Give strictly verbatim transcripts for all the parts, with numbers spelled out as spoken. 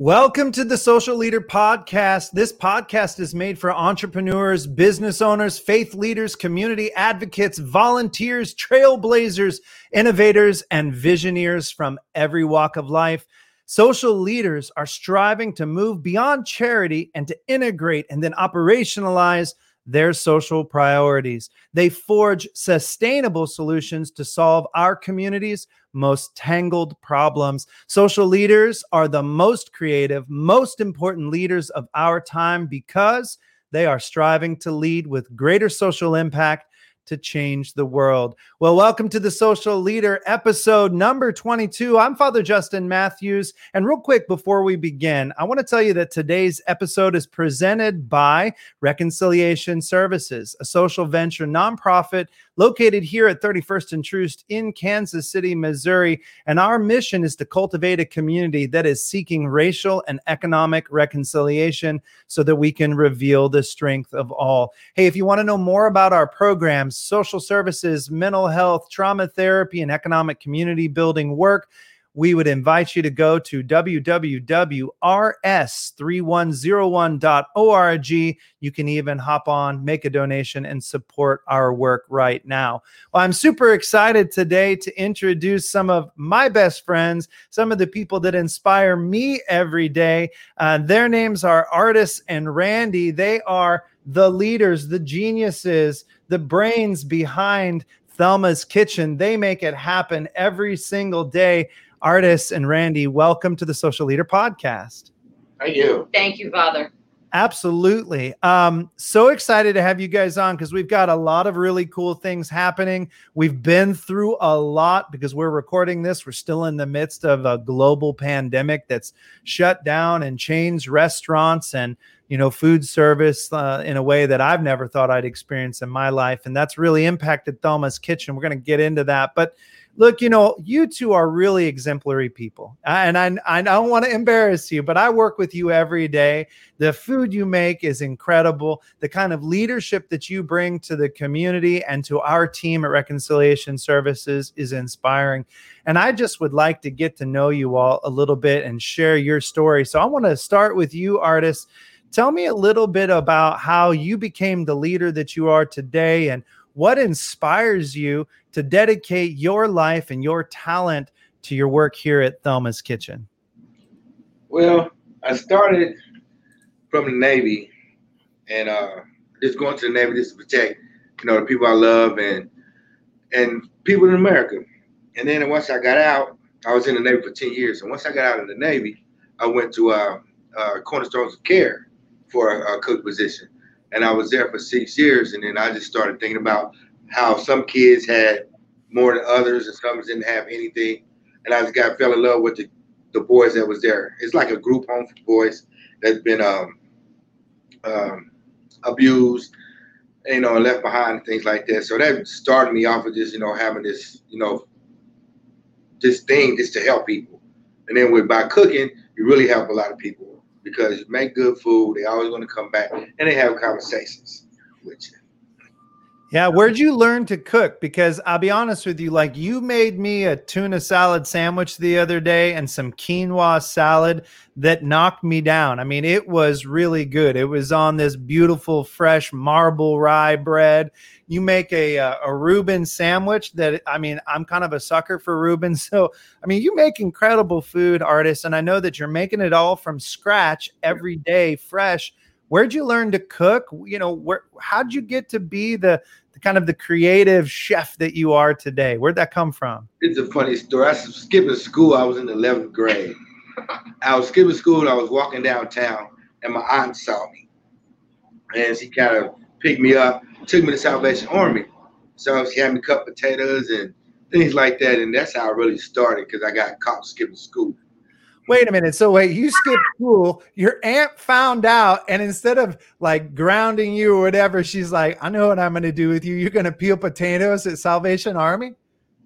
Welcome to the Social Leader Podcast. This podcast is made for entrepreneurs, business owners, faith leaders, community advocates, volunteers, trailblazers, innovators, and visioneers from every walk of life. Social leaders are striving to move beyond charity and to integrate and then operationalize their social priorities. They forge sustainable solutions to solve our community's most tangled problems. Social leaders are the most creative, most important leaders of our time because they are striving to lead with greater social impact to change the world. Well, welcome to the Social Leader episode number twenty-two. I'm Father Justin Mathews. And real quick before we begin, I want to tell you that today's episode is presented by Reconciliation Services, a social venture nonprofit located here at thirty-first and Troost in Kansas City, Missouri. And our mission is to cultivate a community that is seeking racial and economic reconciliation so that we can reveal the strength of all. Hey, if you want to know more about our programs, social services, mental health, trauma therapy, and economic community building work, we would invite you to go to w w w dot r s three one zero one dot org. You can even hop on, make a donation, and support our work right now. Well, I'm super excited today to introduce some of my best friends, some of the people that inspire me every day. Uh, their names are Artis and Randi. They are the leaders, the geniuses, the brains behind Thelma's Kitchen. They make it happen every single day. Artis and Randi, welcome to the Social Leader Podcast. Thank you. Thank you, Father. Absolutely. Um, so excited to have you guys on because we've got a lot of really cool things happening. We've been through a lot because we're recording this. We're still in the midst of a global pandemic that's shut down and changed restaurants and, you know, food service uh, in a way that I've never thought I'd experience in my life. And that's really impacted Thelma's Kitchen. We're going to get into that. But look, you know, you two are really exemplary people. And I, I don't want to embarrass you, but I work with you every day. The food you make is incredible. The kind of leadership that you bring to the community and to our team at Reconciliation Services is inspiring. And I just would like to get to know you all a little bit and share your story. So I want to start with you, Artis. Tell me a little bit about how you became the leader that you are today and what inspires you to dedicate your life and your talent to your work here at Thelma's Kitchen? Well, I started from the Navy and uh, just going to the Navy just to protect, you know, the people I love and and people in America. And then once I got out, I was in the Navy for ten years. And once I got out of the Navy, I went to uh, uh, Cornerstones of Care for a, a cook position. And I was there for six years. And then I just started thinking about how some kids had more than others and some didn't have anything. And I just got fell in love with the, the boys that was there. It's like a group home for boys that's been um, um, abused, you know, and left behind and things like that. So that started me off with just, you know, having this, you know, this thing just to help people. And then with by cooking, you really help a lot of people because you make good food. They always want to come back and they have conversations with you. Yeah, where'd you learn to cook? Because I'll be honest with you, like you made me a tuna salad sandwich the other day and some quinoa salad that knocked me down. I mean, it was really good. It was on this beautiful, fresh marble rye bread. You make a a, a Reuben sandwich that, I mean, I'm kind of a sucker for Reuben. So, I mean, you make incredible food, Artis, and I know that you're making it all from scratch every day, fresh. Where'd you learn to cook? You know, where, how'd you get to be the, the kind of the creative chef that you are today? Where'd that come from? It's a funny story. I was skipping school. I was in the eleventh grade. I was skipping school and I was walking downtown and my aunt saw me. And she kind of picked me up, took me to Salvation Army. So she had me cut potatoes and things like that. And that's how I really started because I got caught skipping school. Wait a minute. So wait, you skipped school, your aunt found out, and instead of like grounding you or whatever, she's like, I know what I'm going to do with you. You're going to peel potatoes at Salvation Army?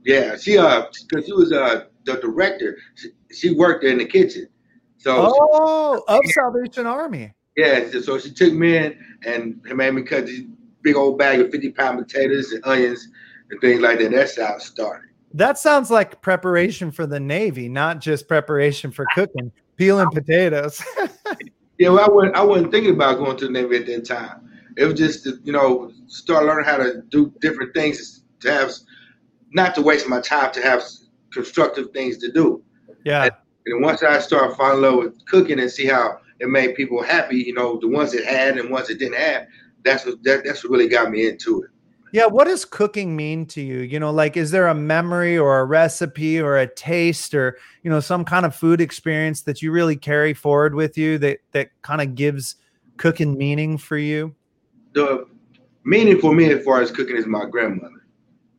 Yeah, she uh, because she was uh the director. She, she worked in the kitchen. So Oh, she, of yeah. Salvation Army. Yeah, so she took me in and made me cut this big old bag of fifty-pound potatoes and onions and things like that. That's how it started. That sounds like preparation for the Navy, not just preparation for cooking. peeling potatoes. Yeah, well, I wasn't, I wasn't thinking about going to the Navy at that time. It was just to, you know, start learning how to do different things to have, not to waste my time, to have constructive things to do. Yeah. And, and once I started falling in love with cooking and see how it made people happy, you know, the ones that had and ones that didn't have, that's what that, that's what really got me into it. Yeah. What does cooking mean to you? You know, like, is there a memory or a recipe or a taste or, you know, some kind of food experience that you really carry forward with you that, that kind of gives cooking meaning for you? The meaning for me as far as cooking is my grandmother.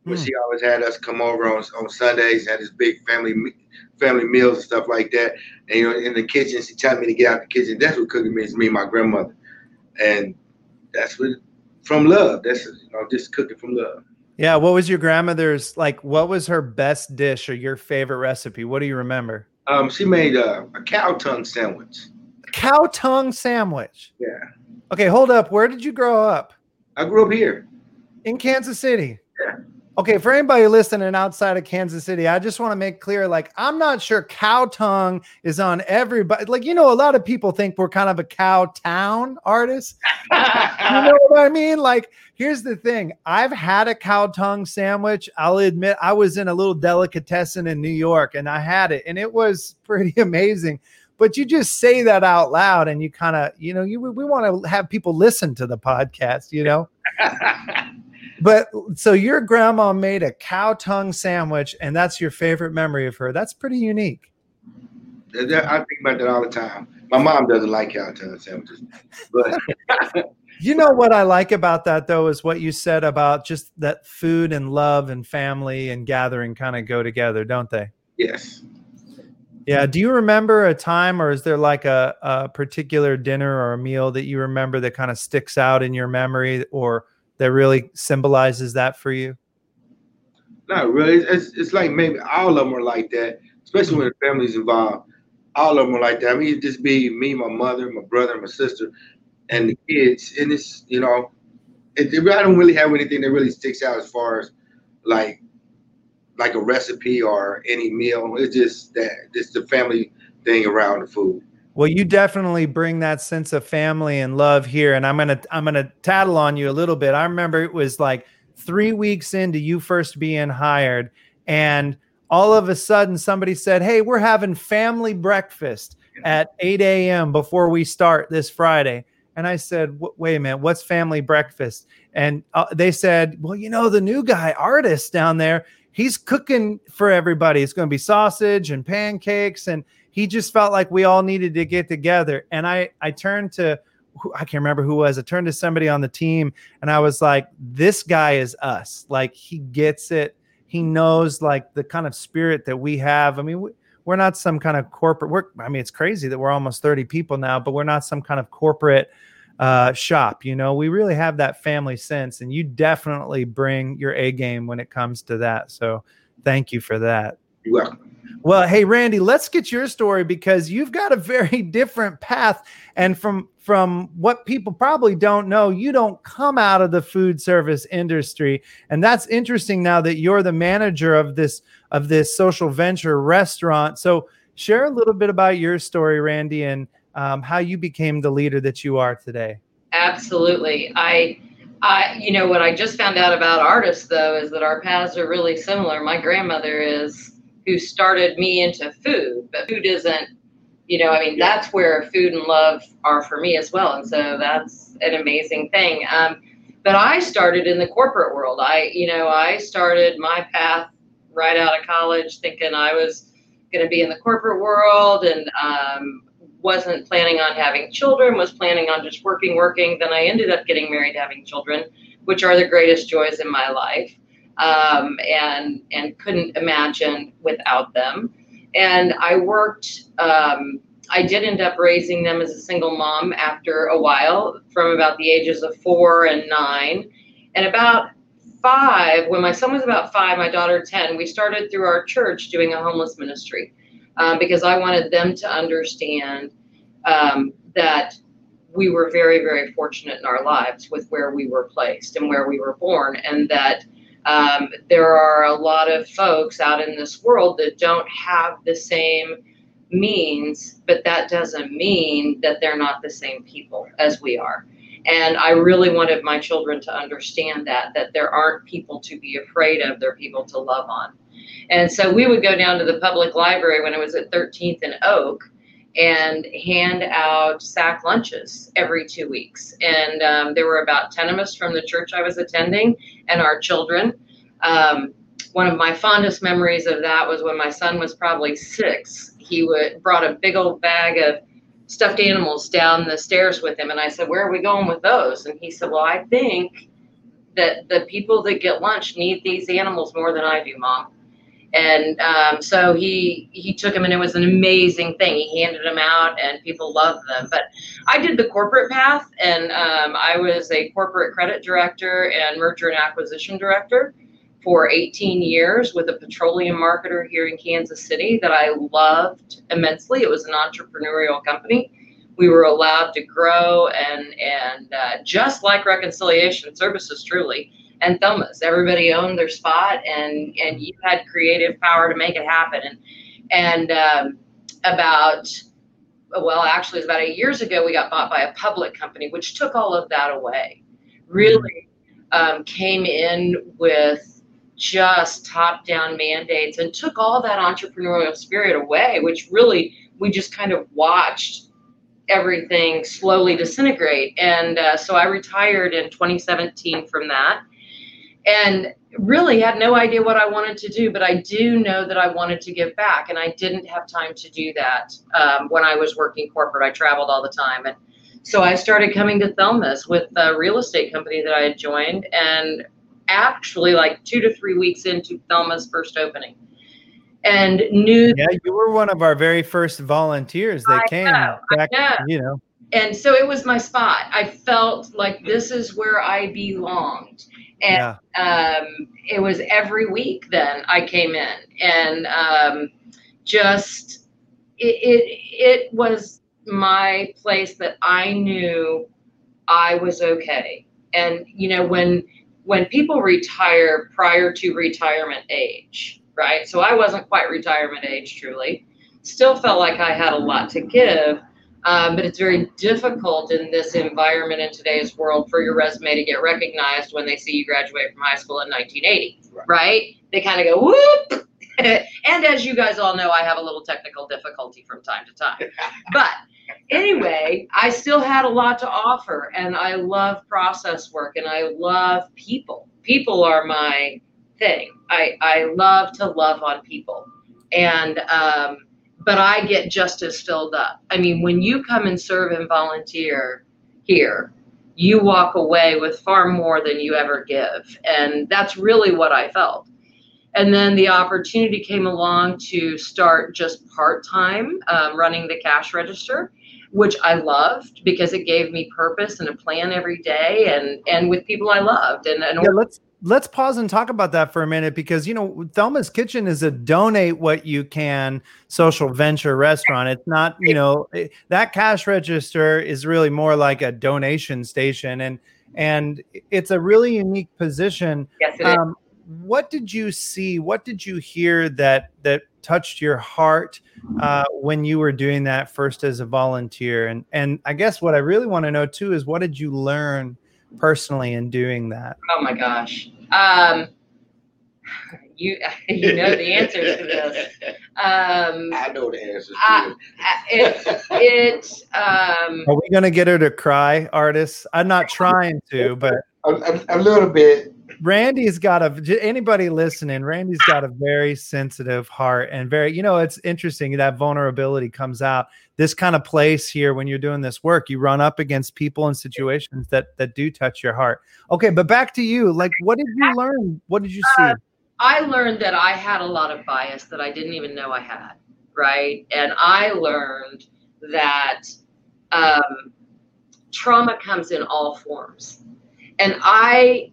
When mm. she always had us come over on, on Sundays, had this big family family meals and stuff like that. And, you know, in the kitchen, she taught me to get out the kitchen. That's what cooking means to me, my grandmother. And that's what, from love. That's, you know, just cooking from love. Yeah. What was your grandmother's, like, what was her best dish or your favorite recipe? What do you remember? Um, she made a, a cow tongue sandwich. A cow tongue sandwich? Yeah. Okay. Hold up. Where did you grow up? I grew up here. In Kansas City? Yeah. Okay. For anybody listening outside of Kansas City, I just want to make clear, like, I'm not sure cow tongue is on everybody. Like, you know, a lot of people think we're kind of a cow town artist. You know what I mean? Like, here's the thing. I've had a cow tongue sandwich. I'll admit I was in a little delicatessen in New York and I had it and it was pretty amazing. But you just say that out loud and you kind of, you know, you, we want to have people listen to the podcast, you know? But so your grandma made a cow tongue sandwich and that's your favorite memory of her. That's pretty unique. I think about that all the time. My mom doesn't like cow tongue sandwiches. But you know what I like about that, though, is what you said about just that food and love and family and gathering kind of go together, don't they? Yes. Yeah. Do you remember a time or is there like a, a particular dinner or a meal that you remember that kind of sticks out in your memory or that really symbolizes that for you? Not really. It's, it's like maybe all of them are like that, especially when the family's involved. All of them are like that. I mean, it'd just be me, my mother, my brother, my sister, and the kids. And it's, you know, it, it, I don't really have anything that really sticks out as far as like, like a recipe or any meal. It's just that, just the family thing around the food. Well, you definitely bring that sense of family and love here. And I'm going to, I'm going to tattle on you a little bit. I remember it was like three weeks into you first being hired. And all of a sudden somebody said, hey, we're having family breakfast at eight a.m. before we start this Friday. And I said, wait a minute, what's family breakfast? And uh, they said, well, you know, the new guy, Artis, down there, he's cooking for everybody. It's going to be sausage and pancakes. And he just felt like we all needed to get together. And I, I turned to, I can't remember who it was. I turned to somebody on the team and I was like, this guy is us. Like, he gets it. He knows like the kind of spirit that we have. I mean, we're not some kind of corporate work. I mean, it's crazy that we're almost thirty people now, but we're not some kind of corporate uh, shop. You know, we really have that family sense, and you definitely bring your A game when it comes to that. So thank you for that. You're welcome. Well, hey, Randi, let's get your story, because you've got a very different path. And from, from what people probably don't know, you don't come out of the food service industry. And that's interesting now that you're the manager of this, of this social venture restaurant. So share a little bit about your story, Randi, and um, how you became the leader that you are today. Absolutely. I, I, you know, what I just found out about Artis, though, is that our paths are really similar. My grandmother is who started me into food, but food isn't, you know, I mean, that's where food and love are for me as well. And so that's an amazing thing. Um, but I started in the corporate world. I, you know, I started my path right out of college thinking I was going to be in the corporate world, and um, wasn't planning on having children, was planning on just working, working. Then I ended up getting married, having children, which are the greatest joys in my life. Um, and, and couldn't imagine without them. And I worked, um, I did end up raising them as a single mom after a while, from about the ages of four and nine. And about five, when my son was about five, my daughter ten, we started through our church doing a homeless ministry, um, because I wanted them to understand, um, that we were very, very fortunate in our lives with where we were placed and where we were born, and that Um, there are a lot of folks out in this world that don't have the same means, but that doesn't mean that they're not the same people as we are. And I really wanted my children to understand that, that there aren't people to be afraid of, there are people to love on. And so we would go down to the public library when I was at thirteenth and Oak and hand out sack lunches every two weeks. And um, there were about ten of us from the church I was attending and our children. Um, one of my fondest memories of that was when my son was probably six, he would brought a big old bag of stuffed animals down the stairs with him. And I said, where are we going with those? And he said, well, I think that the people that get lunch need these animals more than I do, Mom. And um, so he he took them, and it was an amazing thing. He handed them out, and people loved them. But I did the corporate path, and um, I was a corporate credit director and merger and acquisition director for eighteen years with a petroleum marketer here in Kansas City that I loved immensely. It was an entrepreneurial company. We were allowed to grow, and, and uh, just like Reconciliation Services, truly, and Thelma's, everybody owned their spot, and, and you had creative power to make it happen. And, and um, about, well, actually it was about eight years ago, we got bought by a public company, which took all of that away. Really um, came in with just top-down mandates and took all that entrepreneurial spirit away, which really we just kind of watched everything slowly disintegrate. And uh, so I retired in twenty seventeen from that. And really had no idea what I wanted to do, but I do know that I wanted to give back, and I didn't have time to do that um, when I was working corporate. I traveled all the time, and so I started coming to Thelma's with a real estate company that I had joined, and actually like two to three weeks into Thelma's first opening, and knew. Yeah, you were one of our very first volunteers that I came. Know, back, I know. You know. And so it was my spot. I felt like this is where I belonged. And yeah. um, it was every week then I came in, and um, just it, it it was my place that I knew I was okay. And you know, when when people retire prior to retirement age, right? So I wasn't quite retirement age, truly. Still felt like I had a lot to give. Um, but it's very difficult in this environment in today's world for your resume to get recognized when they see you graduate from high school in nineteen eighty, right? right? They kind of go, whoop. And as you guys all know, I have a little technical difficulty from time to time. But anyway, I still had a lot to offer, and I love process work, and I love people. People are my thing. I, I love to love on people. And, um, but I get just as filled up. I mean, when you come and serve and volunteer here, you walk away with far more than you ever give. And that's really what I felt. And then the opportunity came along to start just part-time um, running the cash register, which I loved because it gave me purpose and a plan every day, and, and with people I loved. And, and yeah, let's let's pause and talk about that for a minute, because, you know, Thelma's Kitchen is a donate what you can social venture restaurant. It's not, you know, it, that cash register is really more like a donation station, and and it's a really unique position. Yes, it um, is. What did you see? What did you hear that that touched your heart uh, when you were doing that first as a volunteer? And and I guess what I really want to know too is, what did you learn personally in doing that? Oh my gosh. Um, you you know the answers to this. Um, I know the answers to this. It, it, um, Are we going to get her to cry, artists? I'm not trying to, but. A, a, a little bit. Randi's got a, anybody listening, Randi's got a very sensitive heart, and very, you know, it's interesting that vulnerability comes out. This kind of place here, when you're doing this work, you run up against people and situations that, that do touch your heart. Okay. But back to you, like, what did you learn? What did you see? Uh, I learned that I had a lot of bias that I didn't even know I had. Right. And I learned that, um, trauma comes in all forms, and I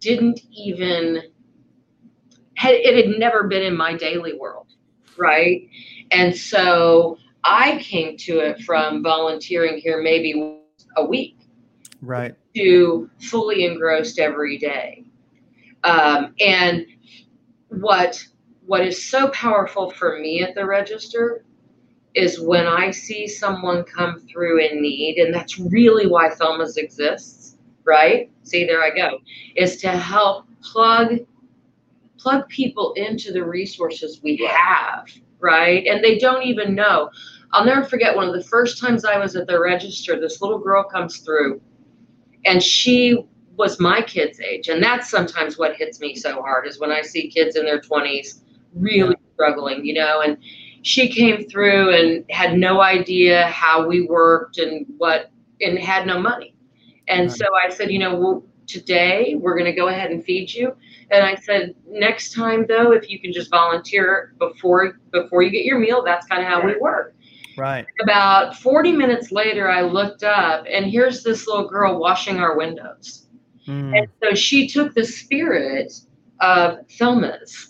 didn't even, it had never been in my daily world, right? And so I came to it from volunteering here maybe a week, right, to fully engrossed every day. Um, and what what is so powerful for me at the register is when I see someone come through in need, and that's really why Thelma's exists, right? See, there I go, is to help plug plug people into the resources we have, right? And they don't even know. I'll never forget one of the first times I was at the register, this little girl comes through, and she was my kid's age. And that's sometimes what hits me so hard, is when I see kids in their twenties really struggling, you know, and she came through and had no idea how we worked and what, and had no money. And right. So I said, you know, well, today we're going to go ahead and feed you. And I said, next time though, if you can just volunteer before, before you get your meal, that's kind of how we work. Right. About forty minutes later, I looked up and here's this little girl washing our windows. Mm. And so she took the spirit of Thelma's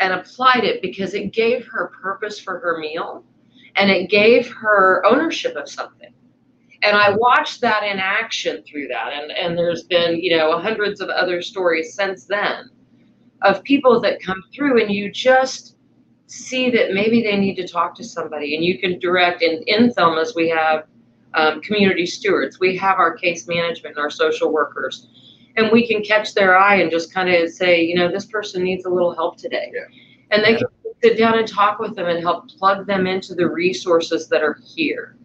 and applied it, because it gave her purpose for her meal and it gave her ownership of something. And I watched that in action through that. And, and there's been, you know, hundreds of other stories since then of people that come through, and you just see that maybe they need to talk to somebody, and you can direct. And in Thelma's, we have um, community stewards. We have our case management and our social workers. And we can catch their eye and just kind of say, you know, this person needs a little help today. Yeah. And they yeah. can sit down and talk with them and help plug them into the resources that are here.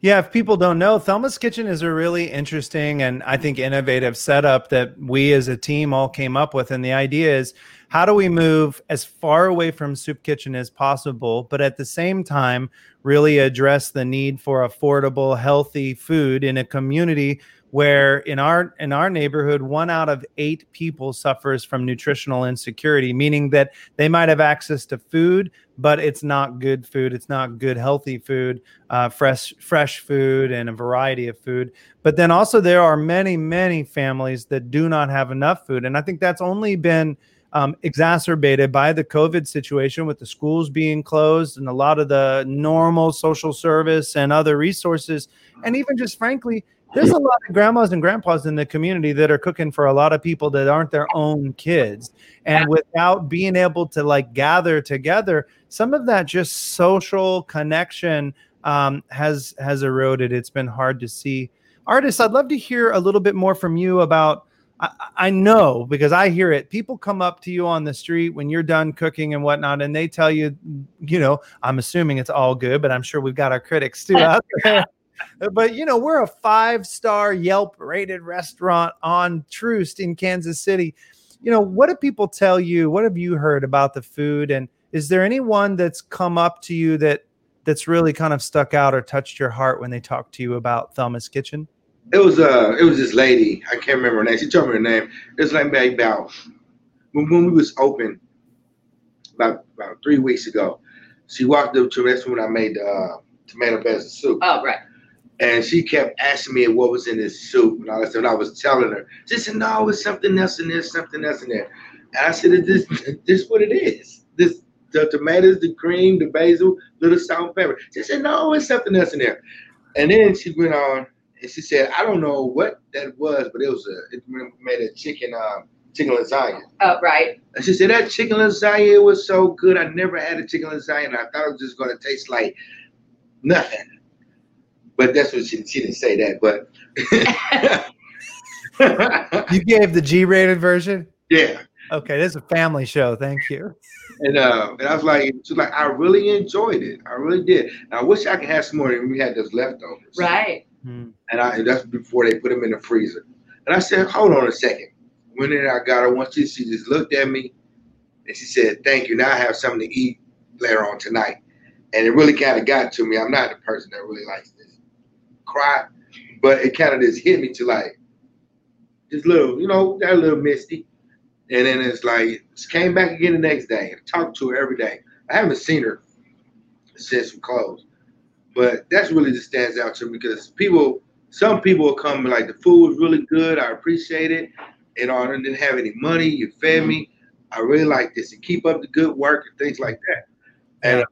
Yeah, if people don't know, Thelma's Kitchen is a really interesting and I think innovative setup that we as a team all came up with. And the idea is, how do we move as far away from soup kitchen as possible, but at the same time, really address the need for affordable, healthy food in a community where in our in our neighborhood, one out of eight people suffers from nutritional insecurity, meaning that they might have access to food, but it's not good food. It's not good, healthy food, uh, fresh fresh food and a variety of food. But then also there are many, many families that do not have enough food. And I think that's only been um, exacerbated by the COVID situation, with the schools being closed and a lot of the normal social service and other resources. And even just frankly, there's a lot of grandmas and grandpas in the community that are cooking for a lot of people that aren't their own kids. And without being able to like gather together, some of that just social connection um, has has eroded. It's been hard to see. Artis, I'd love to hear a little bit more from you about, I, I know, because I hear it, people come up to you on the street when you're done cooking and whatnot, and they tell you, you know, I'm assuming it's all good, but I'm sure we've got our critics too out there. But, you know, we're a five-star Yelp rated restaurant on Troost in Kansas City. You know, what do people tell you? What have you heard about the food? And is there anyone that's come up to you that that's really kind of stuck out or touched your heart when they talked to you about Thelma's Kitchen? It was uh, it was this lady. I can't remember her name. She told me her name. It was like maybe about when, when we was open about, about three weeks ago. She walked up to me. That's when I made the uh, tomato basil soup. Oh, right. And she kept asking me what was in this soup and all that stuff. And I was telling her, she said, no, it's something else in there, something else in there. And I said, this this what it is. This the tomatoes, the cream, the basil, little salt and pepper. She said, no, it's something else in there. And then she went on and she said, I don't know what that was, but it was a it made a chicken um, chicken lasagna. Oh, right. And she said, that chicken lasagna, it was so good. I never had a chicken lasagna, and I thought it was just gonna taste like nothing. But that's what she, she didn't say that, but. You gave the G-rated version? Yeah. Okay, this is a family show. Thank you. And uh, and I was like, she was like, I really enjoyed it. I really did. And I wish I could have some more than we had those leftovers. Right. And I and that's before they put them in the freezer. And I said, hold on a second. When did I got her once, she, she just looked at me and she said, thank you. Now I have something to eat later on tonight. And it really kind of got to me. I'm not the person that really likes this cry, but it kind of just hit me to like this little, you know, that little misty. And then it's like, she came back again the next day. I talked to her every day. I haven't seen her since we closed, but that's really just stands out to me because people, some people will come like the food was really good. I appreciate it. And I didn't have any money. You fed me. I really like this, and keep up the good work and things like that. And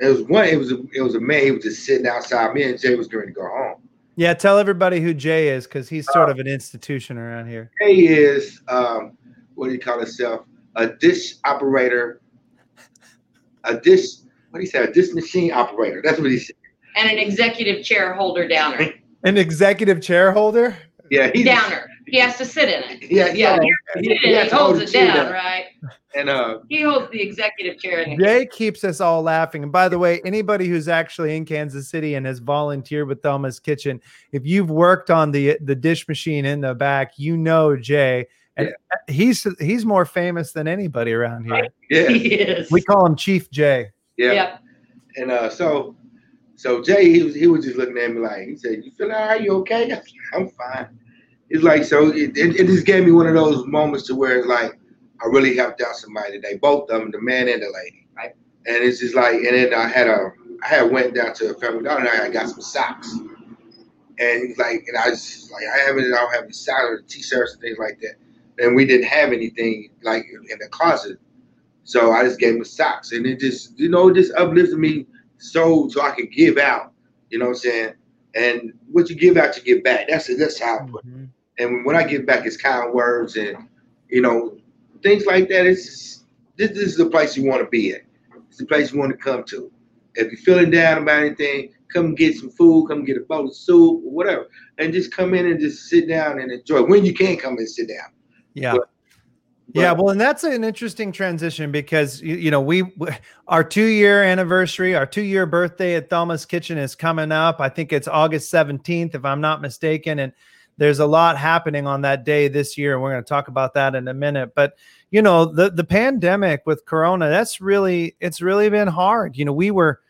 It was one. It was a, it was a man. He was just sitting outside. Me and Jay was going to go home. Yeah, tell everybody who Jay is, because he's sort uh, of an institution around here. Jay is um, what do you call himself? A dish operator, a dish what do you say, a disc machine operator. That's what he said. And an executive chair holder downer. An executive chair holder? Yeah. He's downer. A, he has to sit in it. Yeah. Yeah. So he, he, he, he holds it down, down, right? And uh, he holds the executive chair. In Jay keeps us all laughing. And by the way, anybody who's actually in Kansas City and has volunteered with Thelma's Kitchen, if you've worked on the the dish machine in the back, you know Jay. And yeah. he's he's more famous than anybody around here. Right. Yeah. He is. We call him Chief Jay. Yeah. yeah. And uh, so so Jay, he was he was just looking at me like, he said, "You feeling all right? You okay?" I said, "I'm fine." It's like, so it, it, it just gave me one of those moments to where it's like, I really helped out somebody today, both of them, the man and the lady. Right. And it's just like, and then I had a, I had went down to a family dollar and I got some socks. And he's like, and I just like, I haven't, I don't have any socks or t-shirts and things like that. And we didn't have anything like in the closet. So I just gave him socks. And it just, you know, it just uplifted me so, so I could give out, you know what I'm saying? And what you give out, you get back. That's that's how I put it. Mm-hmm. And when I give back, it's kind words and, you know, things like that. It's just, this, this is the place you want to be at. It's the place you want to come to. If you're feeling down about anything, come get some food, come get a bowl of soup or whatever. And just come in and just sit down and enjoy. When you can, come and sit down. Yeah. But, but, yeah. Well, and that's an interesting transition because, you, you know, we, our two year anniversary, our two year birthday at Thelma's Kitchen is coming up. I think it's August seventeenth, if I'm not mistaken. And there's a lot happening on that day this year. And we're going to talk about that in a minute. But, you know, the, the pandemic with Corona, that's really, it's really been hard. You know, we were,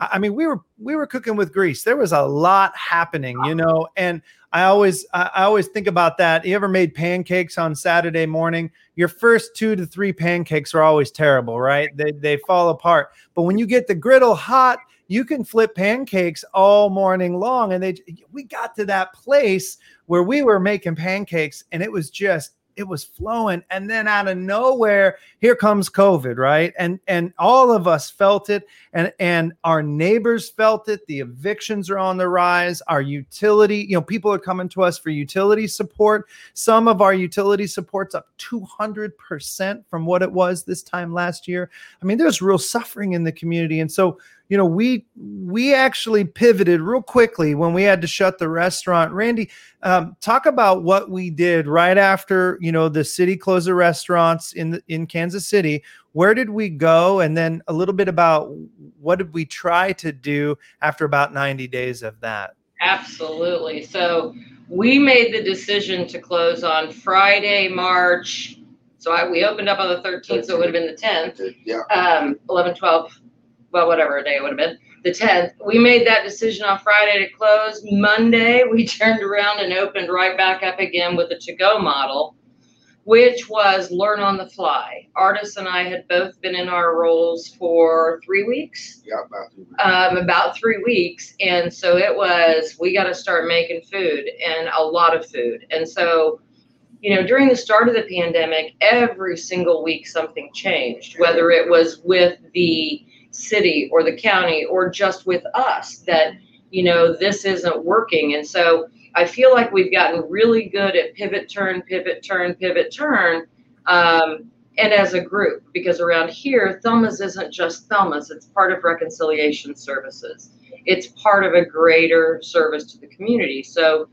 I mean, we were, we were cooking with grease. There was a lot happening, you know, and I always, I always think about that. You ever made pancakes on Saturday morning? Your first two to three pancakes are always terrible, right? They, they fall apart. But when you get the griddle hot, you can flip pancakes all morning long. And they, we got to that place where we were making pancakes and it was just, it was flowing. And then out of nowhere, here comes COVID, right? And and all of us felt it. And, and our neighbors felt it. The evictions are on the rise. Our utility, you know, people are coming to us for utility support. Some of our utility support's up two hundred percent from what it was this time last year. I mean, there's real suffering in the community. And so, you know, we we actually pivoted real quickly when we had to shut the restaurant. Randy, um, talk about what we did right after, you know, the city closed the restaurants in the, in Kansas City. Where did we go? And then a little bit about what did we try to do after about ninety days of that? Absolutely. So we made the decision to close on Friday, March. So I, we opened up on the thirteenth, so it would have been the tenth. Yeah. Um, eleven, twelve. Well, whatever day it would have been, the tenth. We made that decision on Friday to close. Monday, we turned around and opened right back up again with the to-go model, which was learn on the fly. Artis and I had both been in our roles for three weeks. Yeah, about three weeks. Um, about three weeks. And so it was, we got to start making food and a lot of food. And so, you know, during the start of the pandemic, every single week something changed, whether it was with the city or the county or just with us that, you know, this isn't working. And so I feel like we've gotten really good at pivot, turn, pivot, turn, pivot, turn. Um, and as a group, because around here, Thelma's isn't just Thelma's. It's part of Reconciliation Services. It's part of a greater service to the community. So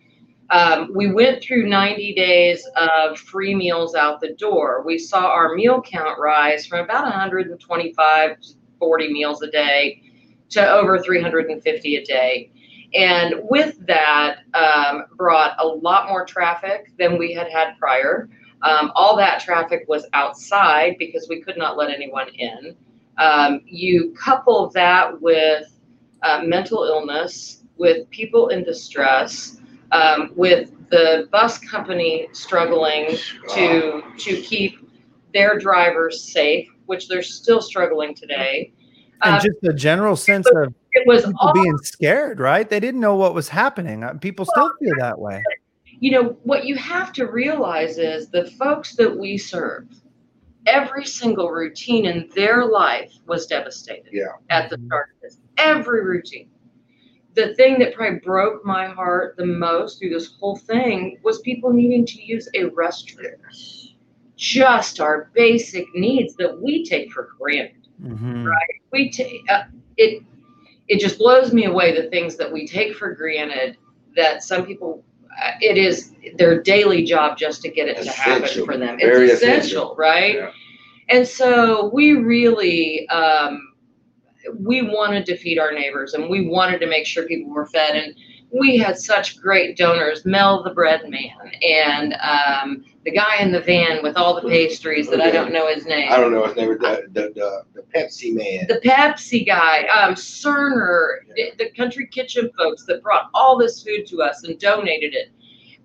um, we went through ninety days of free meals out the door. We saw our meal count rise from about one hundred twenty-five to forty meals a day to over three hundred fifty a day. And with that um, brought a lot more traffic than we had had prior. Um, all that traffic was outside because we could not let anyone in. Um, you couple that with uh, mental illness, with people in distress, um, with the bus company struggling to, to keep their drivers safe, which they're still struggling today. And um, just the general sense it was, of it was people all, being scared, right? They didn't know what was happening. People well, still feel that way. You know, what you have to realize is the folks that we serve, every single routine in their life was devastated yeah. at the start of this. Every routine. The thing that probably broke my heart the most through this whole thing was people needing to use a restroom. Just our basic needs that we take for granted. Mm-hmm. Right? We t- uh, it it just blows me away, the things that we take for granted that some people, uh, it is their daily job just to get it essential. to happen for them. Very it's essential, essential. Right? Yeah. And so we really, um, we wanted to feed our neighbors, and we wanted to make sure people were fed. And we had such great donors, Mel the bread man, and um, the guy in the van with all the pastries that okay. I don't know his name. I don't know his name. The, the, the, the Pepsi man. The Pepsi guy, um, Cerner, yeah. the, the Country Kitchen folks that brought all this food to us and donated it.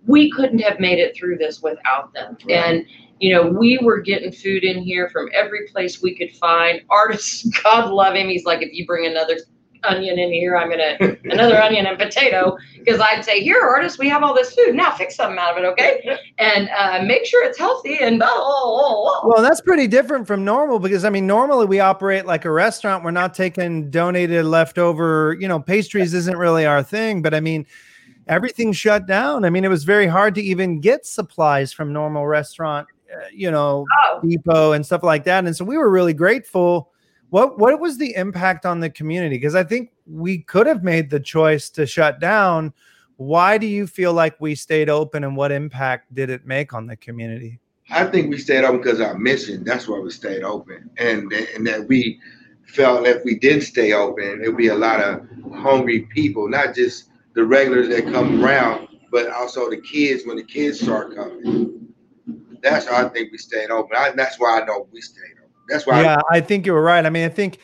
We couldn't have made it through this without them. Right. And you know, we were getting food in here from every place we could find. Artists, God love him. He's like, if you bring another onion in here, I'm gonna another onion and potato, because I'd say, here, artists, we have all this food. Now fix something out of it, okay? And uh, make sure it's healthy. And blah, blah, blah, blah. Well, that's pretty different from normal, because I mean, normally we operate like a restaurant. We're not taking donated leftover. You know, pastries isn't really our thing. But I mean, everything shut down. I mean, it was very hard to even get supplies from normal restaurant. you know, oh. depot and stuff like that. And so we were really grateful. What, what was the impact on the community? Because I think we could have made the choice to shut down. Why do you feel like we stayed open, and what impact did it make on the community? I think we stayed open because our mission, that's why we stayed open. And, and that we felt that if we didn't stay open, there'd be a lot of hungry people, not just the regulars that come around, but also the kids when the kids start coming. That's why I think we stayed open. I, that's why I know we stayed open. That's why. Yeah, I, I think you were right. I mean, I think,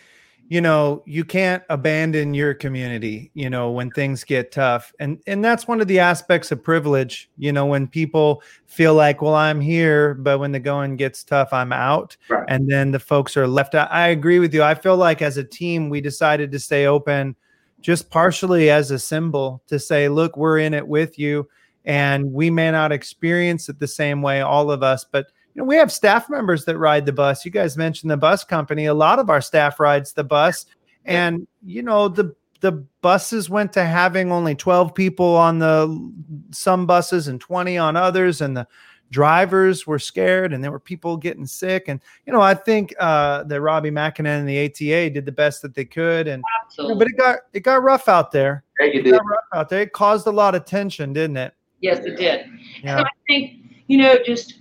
you know, you can't abandon your community, you know, when things get tough. And and that's one of the aspects of privilege, you know, when people feel like, well, I'm here, but when the going gets tough, I'm out. Right. And then the folks are left out. I agree with you. I feel like as a team, we decided to stay open just partially as a symbol to say, look, we're in it with you. And we may not experience it the same way, all of us, but you know, we have staff members that ride the bus. You guys mentioned the bus company. A lot of our staff rides the bus, and you know, the the buses went to having only twelve people on the some buses and twenty on others, and the drivers were scared, and there were people getting sick. And you know, I think uh, that Robbie McEnany and the A T A did the best that they could, and you know, but it got it got rough out there. Yeah, you it did. got rough out there. It caused a lot of tension, didn't it? Yes, it did. Yeah. And I think, you know, just,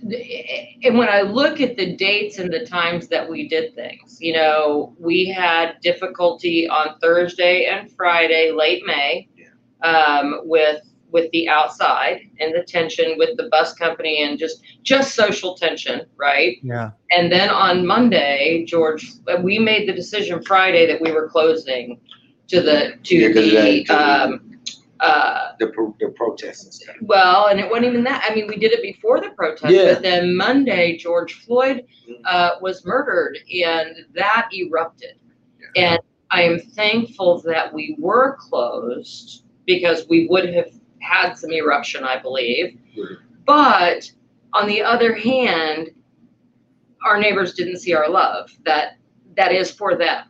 and when I look at the dates and the times that we did things, you know, we had difficulty on Thursday and Friday, late May, yeah. um, with with the outside and the tension with the bus company and just, just social tension, right? Yeah. And then on Monday, George, we made the decision Friday that we were closing to the, to yeah, the, um, Uh, the, pro- the protests and stuff. Well, and it wasn't even that. I mean, we did it before the protest, yeah. but then Monday, George Floyd uh, was murdered, and that erupted. Yeah. And I am thankful that we were closed, because we would have had some eruption, I believe. Yeah. But on the other hand, our neighbors didn't see our love. That that is for them.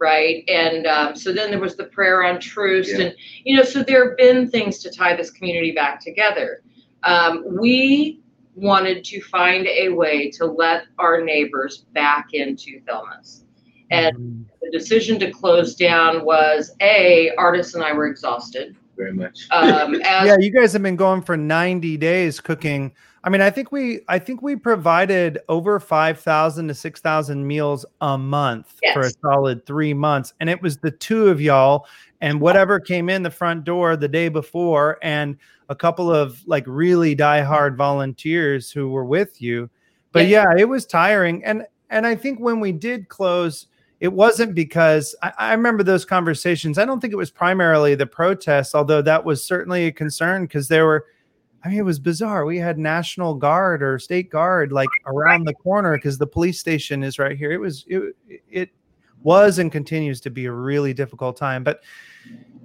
Right. And um, so then there was the prayer on truce. Yeah. And, you know, so there have been things to tie this community back together. Um, we wanted to find a way to let our neighbors back into Thelma's. And mm-hmm. the decision to close down was, A, artists and I were exhausted. Very much. Um, as- yeah, you guys have been going for ninety days cooking. I mean, I think we I think we provided over five thousand to six thousand meals a month yes. for a solid three months. And it was the two of y'all and whatever came in the front door the day before, and a couple of like really diehard volunteers who were with you. But yes. yeah, it was tiring. And and I think when we did close, it wasn't because I, I remember those conversations. I don't think it was primarily the protests, although that was certainly a concern, because there were, I mean, it was bizarre. We had National Guard or State Guard like around the corner because the police station is right here. It was, it, it was and continues to be a really difficult time. But,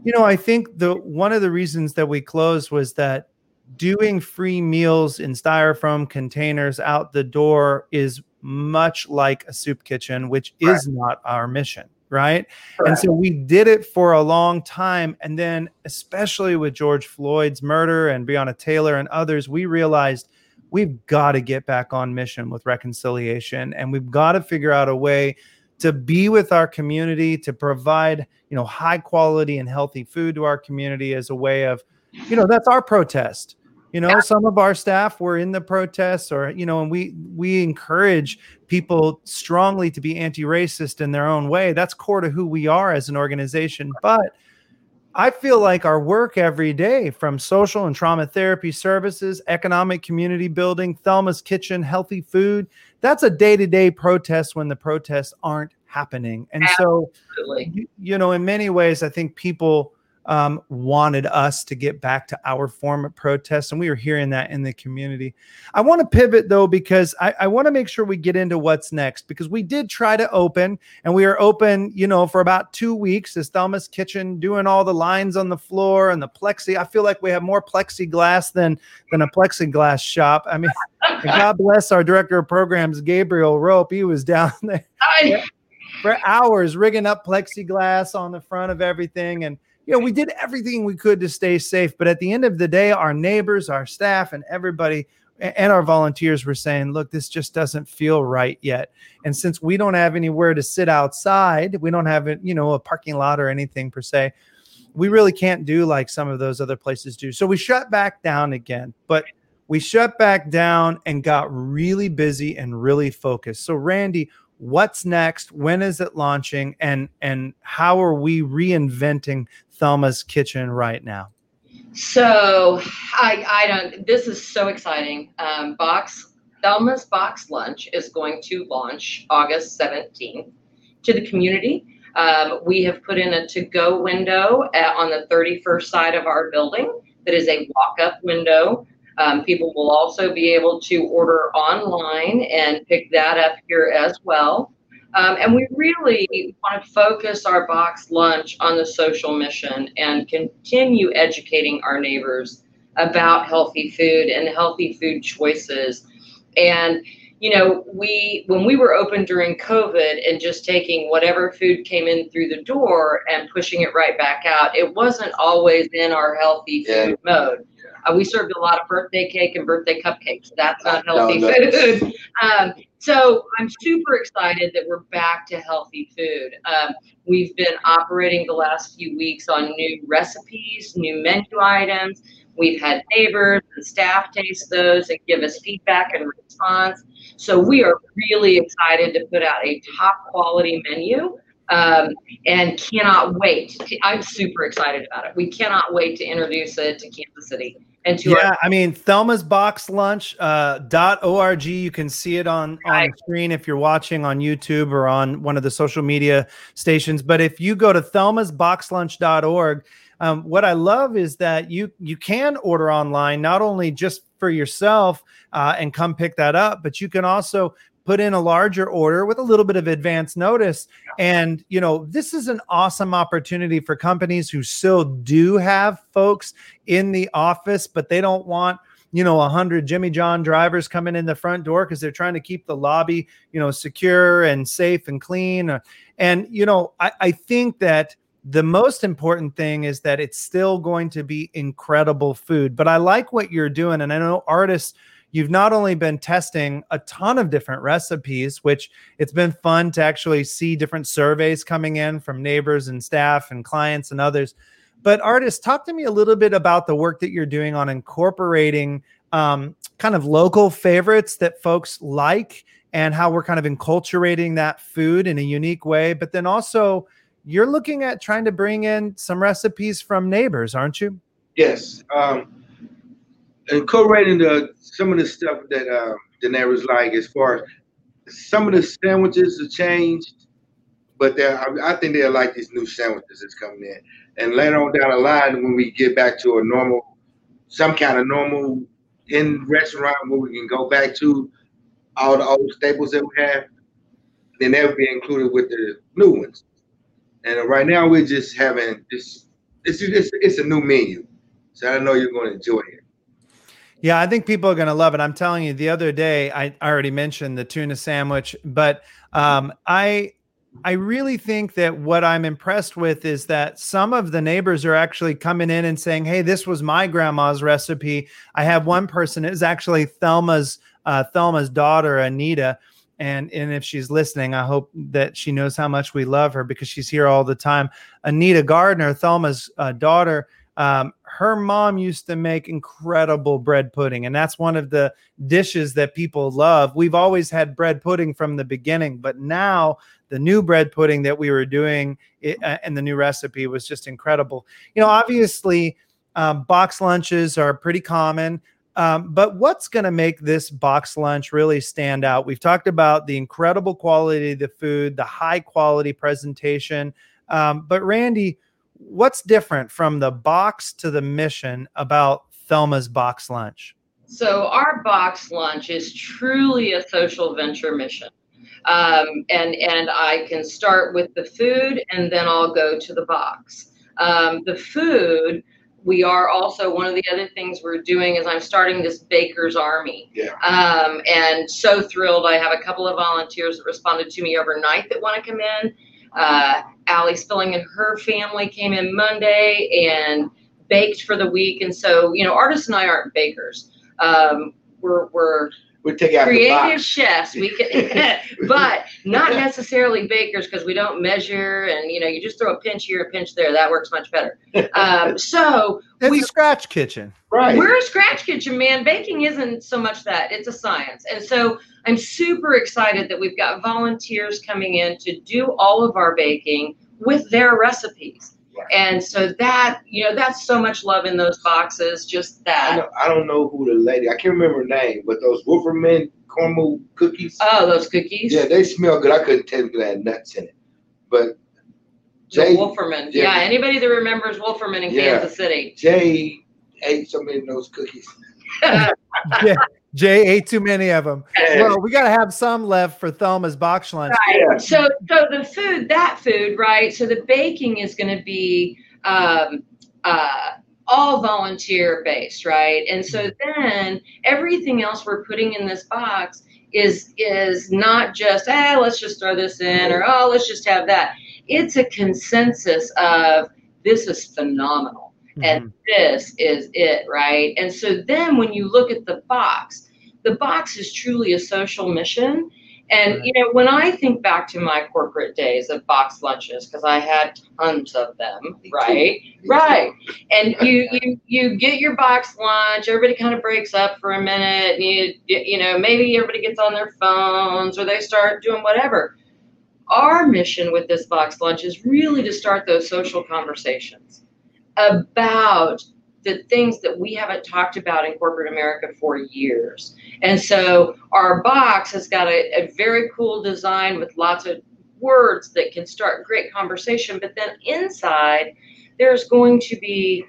you know, I think the one of the reasons that we closed was that doing free meals in styrofoam containers out the door is much like a soup kitchen, which right. is not our mission. Right. Correct. And so we did it for a long time. And then especially with George Floyd's murder and Breonna Taylor and others, we realized we've got to get back on mission with reconciliation, and we've got to figure out a way to be with our community, to provide, you know, high quality and healthy food to our community as a way of, you know, that's our protest. You know, some of our staff were in the protests, or, you know, and we we encourage people strongly to be anti-racist in their own way. That's core to who we are as an organization. But I feel like our work every day, from social and trauma therapy services, economic community building, Thelma's Kitchen, healthy food, that's a day-to-day protest when the protests aren't happening. And Absolutely. so, you, you know, in many ways, I think people Um, wanted us to get back to our form of protest. And we were hearing that in the community. I want to pivot though, because I, I want to make sure we get into what's next, because we did try to open, and we are open, you know, for about two weeks as Thelma's Kitchen, doing all the lines on the floor and the plexi. I feel like we have more plexiglass than, than a plexiglass shop. I mean, God bless our director of programs, Gabriel Rope. He was down there Hi. for hours rigging up plexiglass on the front of everything. And you know, we did everything we could to stay safe, but at the end of the day, our neighbors, our staff, and everybody, and our volunteers were saying, look, this just doesn't feel right yet. And since we don't have anywhere to sit outside, we don't have, you know, a parking lot or anything per se, we really can't do like some of those other places do. So we shut back down again, but we shut back down and got really busy and really focused. So Randi, what's next? When is it launching? And and how are we reinventing Thelma's Kitchen right now? So I I don't. This is so exciting. Um, Box Thelma's Box Lunch is going to launch August seventeenth to the community. Um, we have put in a to-go window at, on the thirty-first side of our building that is a walk-up window. Um, people will also be able to order online and pick that up here as well. Um, and we really want to focus our box lunch on the social mission and continue educating our neighbors about healthy food and healthy food choices. And, you know, we when we were open during COVID and just taking whatever food came in through the door and pushing it right back out, it wasn't always in our healthy food yeah. mode. Uh, we served a lot of birthday cake and birthday cupcakes. That's not healthy no, no. food. Um, so I'm super excited that we're back to healthy food. Um, we've been operating the last few weeks on new recipes, new menu items. We've had neighbors and staff taste those and give us feedback and response. So we are really excited to put out a top quality menu. Um, and cannot wait. I'm super excited about it. We cannot wait to introduce it to Kansas City. And to yeah, our- I mean, Thelma's Box Lunch, uh, .org. You can see it on, right. on the screen if you're watching on YouTube or on one of the social media stations. But if you go to thelmas box lunch dot org, um, what I love is that you, you can order online, not only just for yourself uh, and come pick that up, but you can also put in a larger order with a little bit of advance notice. And, you know, this is an awesome opportunity for companies who still do have folks in the office, but they don't want, you know, a hundred Jimmy John drivers coming in the front door because they're trying to keep the lobby, you know, secure and safe and clean. And, you know, I, I think that the most important thing is that it's still going to be incredible food. But I like what you're doing. And I know artists, you've not only been testing a ton of different recipes, which it's been fun to actually see different surveys coming in from neighbors and staff and clients and others, but artists, talk to me a little bit about the work that you're doing on incorporating um, kind of local favorites that folks like and how we're kind of enculturating that food in a unique way. But then also you're looking at trying to bring in some recipes from neighbors, aren't you? Yes. Um- Incorporating the, some of the stuff that uh, the neighbors like, as far as some of the sandwiches have changed, but I, I think they'll like these new sandwiches that's coming in. And later on down the line, when we get back to a normal, some kind of normal in restaurant where we can go back to all the old staples that we have, then they'll be included with the new ones. And right now we're just having this, it's, it's, it's a new menu. So I know you're going to enjoy it. Yeah, I think people are going to love it. I'm telling you, the other day, I already mentioned the tuna sandwich, but um, I I really think that what I'm impressed with is that some of the neighbors are actually coming in and saying, hey, this was my grandma's recipe. I have one person, it was actually Thelma's, uh, Thelma's daughter, Anita, And, and if she's listening, I hope that she knows how much we love her because she's here all the time. Anita Gardner, Thelma's uh, daughter, um, her mom used to make incredible bread pudding. And that's one of the dishes that people love. We've always had bread pudding from the beginning, but now the new bread pudding that we were doing it, uh, and the new recipe was just incredible. You know, obviously um, box lunches are pretty common. Um, but what's going to make this box lunch really stand out? We've talked about the incredible quality of the food, the high quality presentation. Um, but Randi, what's different from the box to the mission about Thelma's Box Lunch? So our box lunch is truly a social venture mission. Um, and, and I can start with the food and then I'll go to the box. Um, the food... We are also, one of the other things we're doing is I'm starting this Baker's Army. Yeah. Um, and so thrilled. I have a couple of volunteers that responded to me overnight that want to come in. Uh, Allie Spilling and her family came in Monday and baked for the week. And so, you know, artists and I aren't bakers. Um, we're we're we take out creative the box. Chefs. We can, but not necessarily bakers because we don't measure. And you know, you just throw a pinch here, a pinch there. That works much better. Um, so it's we a scratch kitchen, right? We're a scratch kitchen, man. Baking isn't so much that; it's a science. And so I'm super excited that we've got volunteers coming in to do all of our baking with their recipes. Right. And so that, you know, that's so much love in those boxes, just that. I, know, I don't know who the lady, I can't remember her name, but those Wolferman caramel cookies. Oh, those cookies? Yeah, they smell good. I couldn't tell if they had nuts in it. But Jay. The Wolferman. Jay, yeah, anybody that remembers Wolferman in yeah, Kansas City. Jay ate so many of those cookies. Yeah. Jay ate too many of them. Well, we got to have some left for Thelma's Box Lunch. Right. Yeah. So, so the food, that food, right? So the baking is going to be um, uh, all volunteer based, right? And so then everything else we're putting in this box is is not just, hey, let's just throw this in, or oh, let's just have that. It's a consensus of this is phenomenal. Mm-hmm. And this is it, right? And so then when you look at the box, the box is truly a social mission. And, right. you know, when I think back to my corporate days of box lunches, because I had tons of them, right? Right. And you, you you get your box lunch, everybody kind of breaks up for a minute, and you, you know, maybe everybody gets on their phones or they start doing whatever. Our mission with this box lunch is really to start those social conversations about the things that we haven't talked about in corporate America for years. And so our box has got a, a very cool design with lots of words that can start great conversation, but then inside there's going to be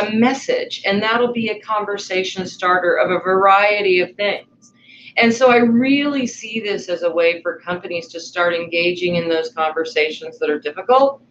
a message, and that'll be a conversation starter of a variety of things. And so I really see this as a way for companies to start engaging in those conversations that are difficult,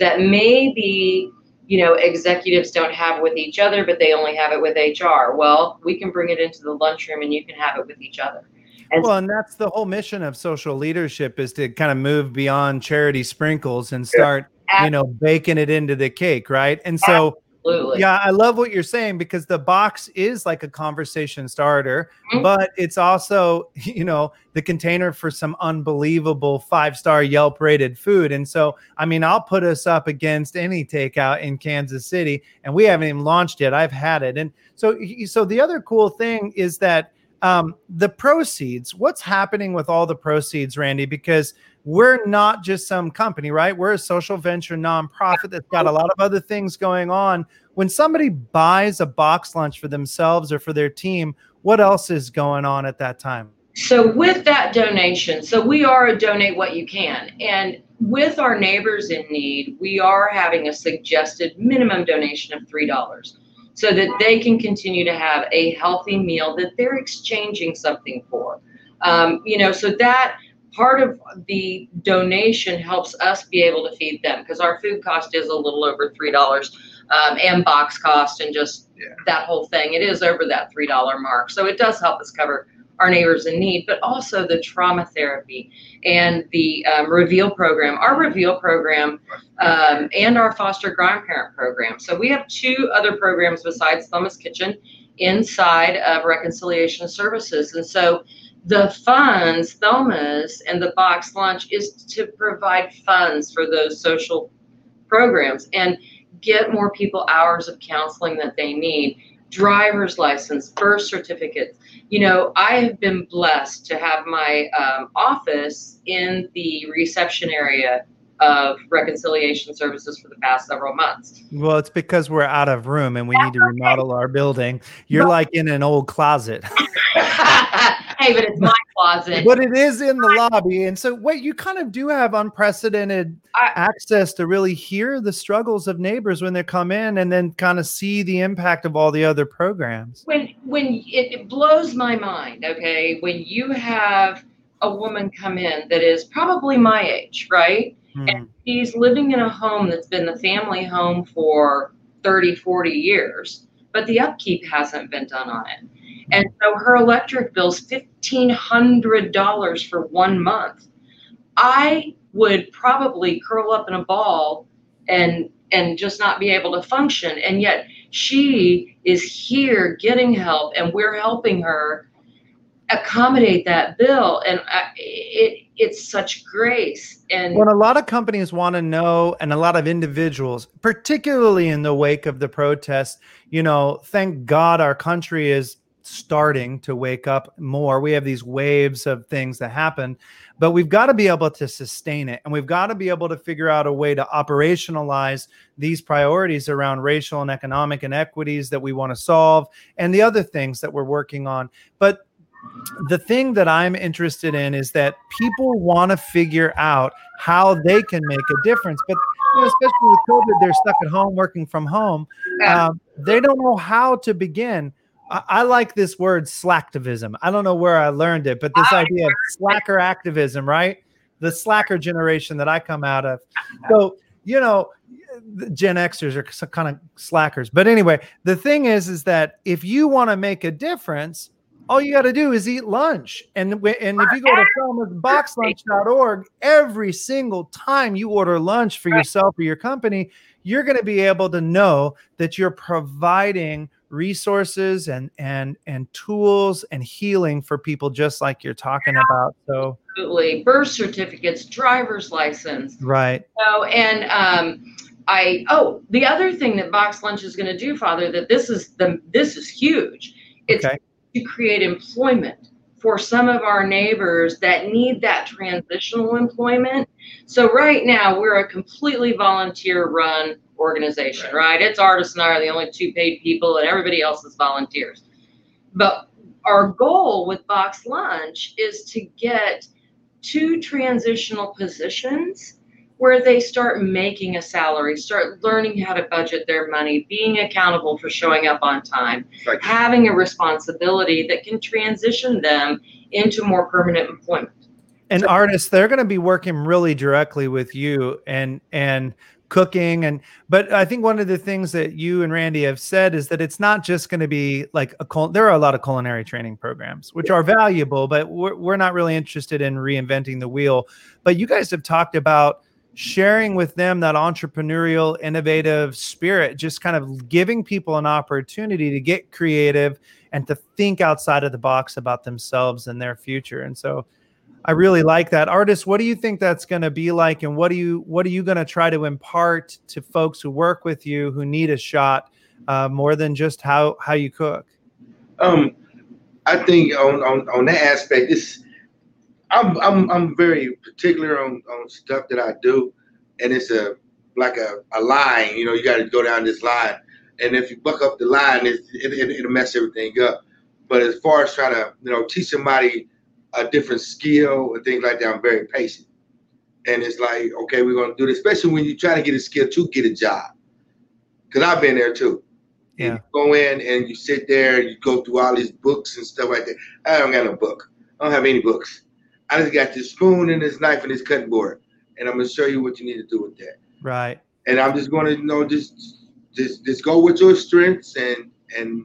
that maybe you know, executives don't have with each other, but they only have it with H R. Well, we can bring it into the lunchroom and you can have it with each other. And well, and that's the whole mission of social leadership is to kind of move beyond charity sprinkles and start, Absolutely. you know, baking it into the cake, right? And so, Absolutely. yeah, I love what you're saying because the box is like a conversation starter, mm-hmm. but it's also, you know, the container for some unbelievable five-star Yelp rated food. And so, I mean, I'll put us up against any takeout in Kansas City, and we haven't even launched yet. I've had it. And so, so the other cool thing is that um, the proceeds, what's happening with all the proceeds, Randi, because we're not just some company, right? We're a social venture nonprofit that's got a lot of other things going on. When somebody buys a box lunch for themselves or for their team, what else is going on at that time? So with that donation, so we are a donate what you can. And with our neighbors in need, we are having a suggested minimum donation of three dollars so that they can continue to have a healthy meal that they're exchanging something for. Um, you know, so that... Part of the donation helps us be able to feed them because our food cost is a little over three dollars um, and box cost and just yeah. that whole thing. It is over that three dollar mark. So it does help us cover our neighbors in need, but also the trauma therapy and the um, Reveal program, our Reveal program um, and our foster grandparent program. So we have two other programs besides Thelma's Kitchen inside of Reconciliation Services. And so the funds, Thelma's and the Box Lunch is to provide funds for those social programs and get more people hours of counseling that they need, driver's license, birth certificates. You know, I have been blessed to have my um, office in the reception area of Reconciliation Services for the past several months. Well, it's because we're out of room and we need to remodel our building. You're but, like in an old closet. Hey, but it's my closet. But it is in the lobby. And so, wait, you kind of do have unprecedented I, access to really hear the struggles of neighbors when they come in and then kind of see the impact of all the other programs. When, when it blows my mind, okay, when you have a woman come in that is probably my age, right? And she's living in a home that's been the family home for thirty, forty years, but the upkeep hasn't been done on it. And so her electric bill's fifteen hundred dollars for one month. I would probably curl up in a ball and and just not be able to function. And yet she is here getting help, and we're helping her accommodate that bill. And I, it it's such grace. And what a lot of companies want to know, and a lot of individuals, particularly in the wake of the protests, you know, thank God our country is starting to wake up more. We have these waves of things that happen, but we've got to be able to sustain it. And we've got to be able to figure out a way to operationalize these priorities around racial and economic inequities that we want to solve and the other things that we're working on. But the thing that I'm interested in is that people want to figure out how they can make a difference. But you know, especially with COVID, they're stuck at home working from home. Um, they don't know how to begin. I, I like this word slacktivism. I don't know where I learned it, but this idea of slacker activism, right? The slacker generation that I come out of. So, you know, Gen Xers are kind of slackers. But anyway, the thing is, is that if you want to make a difference, all you got to do is eat lunch. And, and if you go to thelmas box lunch dot org, every single time you order lunch for yourself or your company, you're going to be able to know that you're providing resources and, and, and tools and healing for people just like you're talking about. So absolutely. Birth certificates, driver's license. Right. So, and um, I, oh, the other thing that Box Lunch is going to do, Father, that this is the, this is huge. It's okay. To create employment for some of our neighbors that need that transitional employment. So right now we're a completely volunteer run organization, right? right? It's Artis and I are the only two paid people and everybody else is volunteers. But our goal with Box Lunch is to get two transitional positions where they start making a salary, start learning how to budget their money, being accountable for showing up on time, right. having a responsibility that can transition them into more permanent employment. And so, artists, they're going to be working really directly with you and and cooking. And but I think one of the things that you and Randi have said is that it's not just going to be like a cul- there are a lot of culinary training programs, which are valuable, but we're, we're not really interested in reinventing the wheel. But you guys have talked about sharing with them that entrepreneurial, innovative spirit, just kind of giving people an opportunity to get creative and to think outside of the box about themselves and their future. And so I really like that. Artis, what do you think that's going to be like? And what do you, what are you going to try to impart to folks who work with you who need a shot uh, more than just how, how you cook? Um, I think on, on, on that aspect, it's, I'm I'm I'm very particular on, on stuff that I do, and it's a like a, a line. You know, you got to go down this line, and if you buck up the line, it's, it, it, it'll mess everything up. But as far as trying to, you know, teach somebody a different skill and things like that, I'm very patient. And it's like, okay, we're gonna do this, especially when you're trying to get a skill to get a job, because I've been there too. Yeah. And you go in and you sit there and you go through all these books and stuff like that. I don't got no book. I don't have any books. I just got this spoon and this knife and this cutting board, and I'm gonna show you what you need to do with that. Right. And I'm just gonna, you know, just just just go with your strengths, and and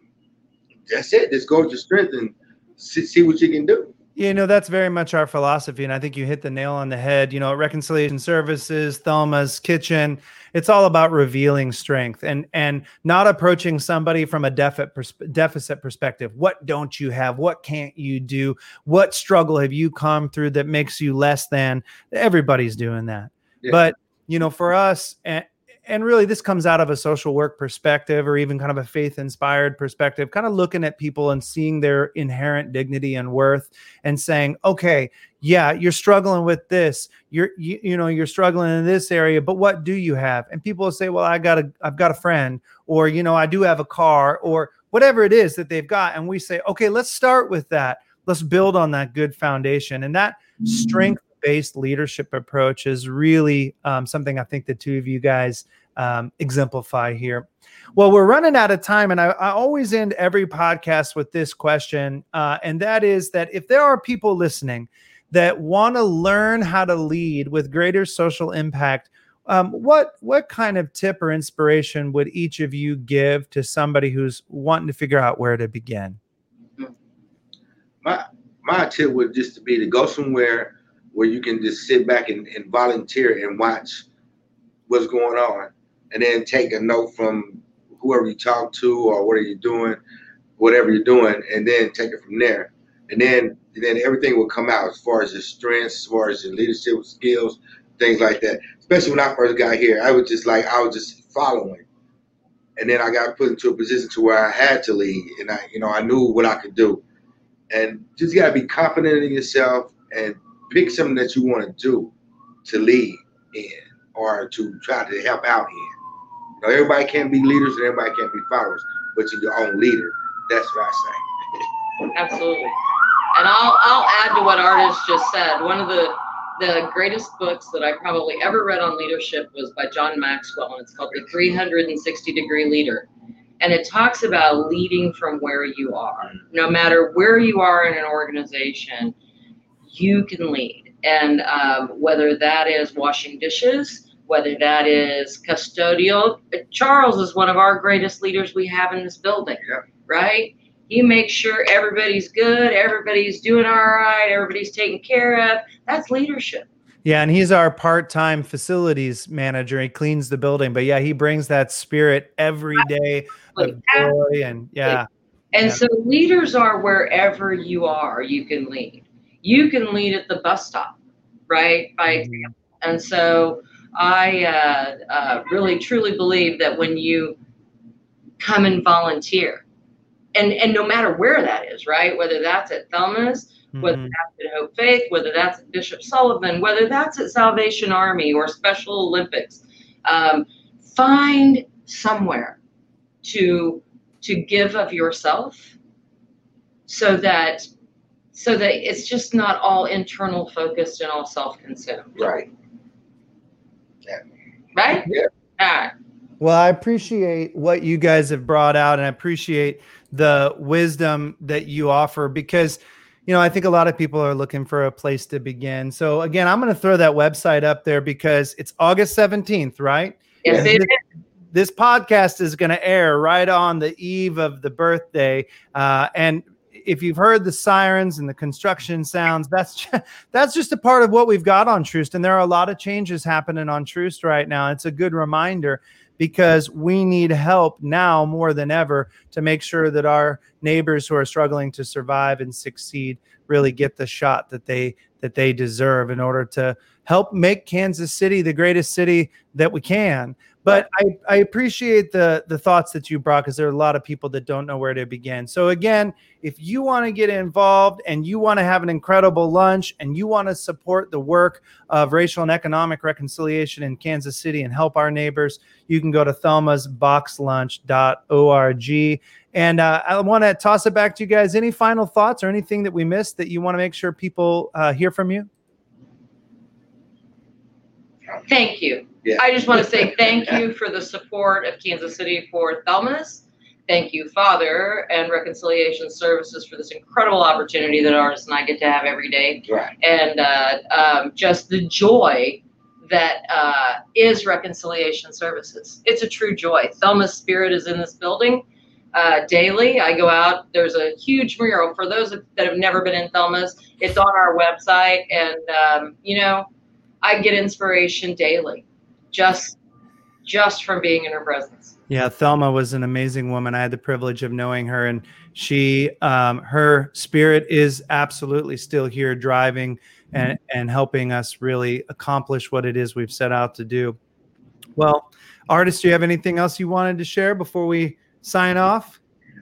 that's it. Just go with your strength and see, see what you can do. You know, that's very much our philosophy. And I think you hit the nail on the head. You know, at Reconciliation Services, Thelma's Kitchen, it's all about revealing strength and and not approaching somebody from a deficit perspective. What don't you have? What can't you do? What struggle have you come through that makes you less than? Everybody's doing that. Yeah. But, you know, for us, and, and really this comes out of a social work perspective or even kind of a faith-inspired perspective, kind of looking at people and seeing their inherent dignity and worth and saying, okay, yeah, you're struggling with this. You're, you, you know, you're struggling in this area, but what do you have? And people will say, well, I got a, I've got a friend, or, you know, I do have a car, or whatever it is that they've got. And we say, okay, let's start with that. Let's build on that good foundation. And that strength-based leadership approach is really um, something I think the two of you guys um, exemplify here. Well, we're running out of time, and I, I always end every podcast with this question. Uh, and that is that if there are people listening that want to learn how to lead with greater social impact, um, what what kind of tip or inspiration would each of you give to somebody who's wanting to figure out where to begin? My my tip would just be to go somewhere where you can just sit back and, and volunteer and watch what's going on, and then take a note from whoever you talk to or what are you doing, whatever you're doing, and then take it from there. And then, and then everything will come out as far as your strengths, as far as your leadership skills, things like that. Especially when I first got here, I was just like, I was just following. And then I got put into a position to where I had to lead, and I, you know, I knew what I could do. And just gotta be confident in yourself and pick something that you want to do to lead in or to try to help out in. You know, everybody can't be leaders and everybody can't be followers, but you're your own leader. That's what I say. Absolutely. And I'll I'll add to what Artis just said. One of the, the greatest books that I probably ever read on leadership was by John Maxwell, and it's called The three sixty Degree Leader. And it talks about leading from where you are. No matter where you are in an organization, you can lead. And um, whether that is washing dishes, whether that is custodial, Charles is one of our greatest leaders we have in this building, right? He makes sure everybody's good, everybody's doing all right, everybody's taken care of. That's leadership. Yeah, and he's our part-time facilities manager. He cleans the building, but yeah, he brings that spirit every day of joy and yeah. And yeah. So leaders are wherever you are, you can lead. You can lead at the bus stop, right? By example. Mm-hmm. And so I uh, uh, really truly believe that when you come and volunteer, And and no matter where that is, right? Whether that's at Thelma's, mm-hmm. whether that's at Hope Faith, whether that's at Bishop Sullivan, whether that's at Salvation Army or Special Olympics, um, find somewhere to to give of yourself, so that so that it's just not all internal focused and all self-consumed. Right. Yeah. Right. Yeah. All right. Well, I appreciate what you guys have brought out, and I appreciate the wisdom that you offer, because, you know, I think a lot of people are looking for a place to begin. So again, I'm going to throw that website up there because it's August seventeenth, right? Yes, it is. This podcast is going to air right on the eve of the birthday. Uh, and if you've heard the sirens and the construction sounds, that's just, that's just a part of what we've got on Troost. And there are a lot of changes happening on Troost right now. It's a good reminder, because we need help now more than ever to make sure that our neighbors who are struggling to survive and succeed really get the shot that they that they deserve in order to help make Kansas City the greatest city that we can. But I, I appreciate the, the thoughts that you brought, because there are a lot of people that don't know where to begin. So again, if you want to get involved and you want to have an incredible lunch and you want to support the work of racial and economic reconciliation in Kansas City and help our neighbors, you can go to thelma's box lunch dot org. And uh, I want to toss it back to you guys. Any final thoughts or anything that we missed that you want to make sure people uh, hear from you? Thank you. Yeah. I just want to say thank you for the support of Kansas City for Thelma's. Thank you, Father, and Reconciliation Services for this incredible opportunity that Artis and I get to have every day. Right. And uh, um, just the joy that uh, is Reconciliation Services. It's a true joy. Thelma's spirit is in this building. uh, daily. I go out, there's a huge mural. For those that have never been in Thelma's, it's on our website. And, um, you know, I get inspiration daily just just from being in her presence. Yeah, Thelma was an amazing woman. I had the privilege of knowing her, and she, um, her spirit is absolutely still here driving and, mm-hmm. and helping us really accomplish what it is we've set out to do. Well, Artis, do you have anything else you wanted to share before we sign off?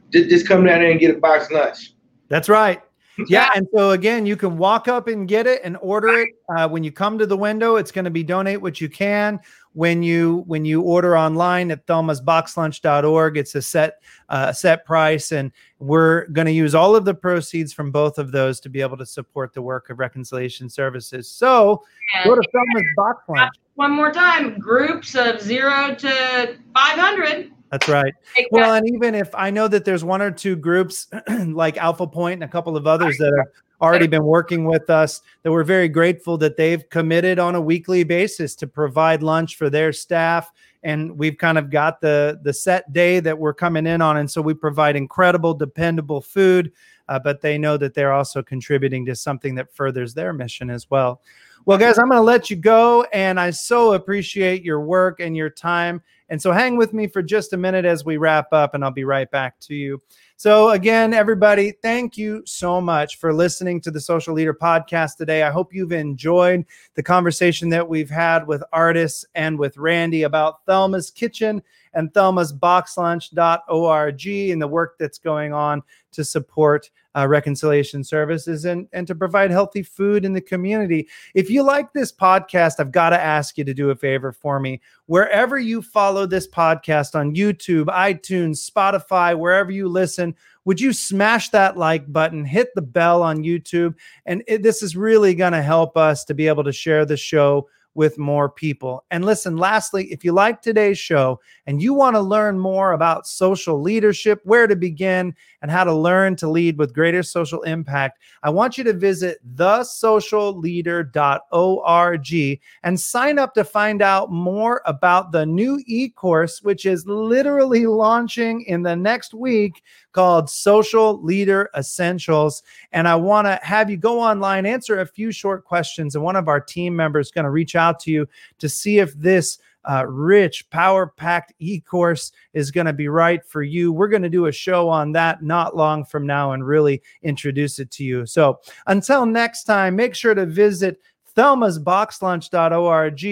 Just, just come down there and get a box lunch. That's right. Yeah, and so again, you can walk up and get it and order it. Uh, when you come to the window, it's going to be donate what you can. When you when you order online at thelma's box lunch dot org, it's a set uh, set price, and we're going to use all of the proceeds from both of those to be able to support the work of Reconciliation Services. So and go to Thelma's Box Lunch. One more time, groups of zero to five hundred. That's right. Well, and even if I know that there's one or two groups like Alpha Point and a couple of others that have already been working with us, that we're very grateful that they've committed on a weekly basis to provide lunch for their staff. And we've kind of got the, the set day that we're coming in on. And so we provide incredible, dependable food, uh, but they know that they're also contributing to something that furthers their mission as well. Well, guys, I'm going to let you go, and I so appreciate your work and your time. And so hang with me for just a minute as we wrap up, and I'll be right back to you. So again, everybody, thank you so much for listening to the Social Leader Podcast today. I hope you've enjoyed the conversation that we've had with Artis and with Randi about Thelma's Kitchen and thelma's box lunch dot org and the work that's going on to support uh, Reconciliation Services and, and to provide healthy food in the community. If you like this podcast, I've got to ask you to do a favor for me. Wherever you follow this podcast on YouTube, iTunes, Spotify, wherever you listen, would you smash that like button, hit the bell on YouTube? And it, this is really going to help us to be able to share the show with more people. And listen, lastly, if you like today's show and you want to learn more about social leadership, where to begin, and how to learn to lead with greater social impact, I want you to visit the social leader dot org and sign up to find out more about the new e-course, which is literally launching in the next week, called Social Leader Essentials. And I want to have you go online, answer a few short questions, and one of our team members is going to reach out out to you to see if this uh, rich, power-packed e-course is going to be right for you. We're going to do a show on that not long from now and really introduce it to you. So until next time, make sure to visit thelma's box lunch dot org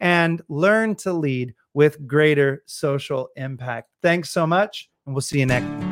and learn to lead with greater social impact. Thanks so much, and we'll see you next time.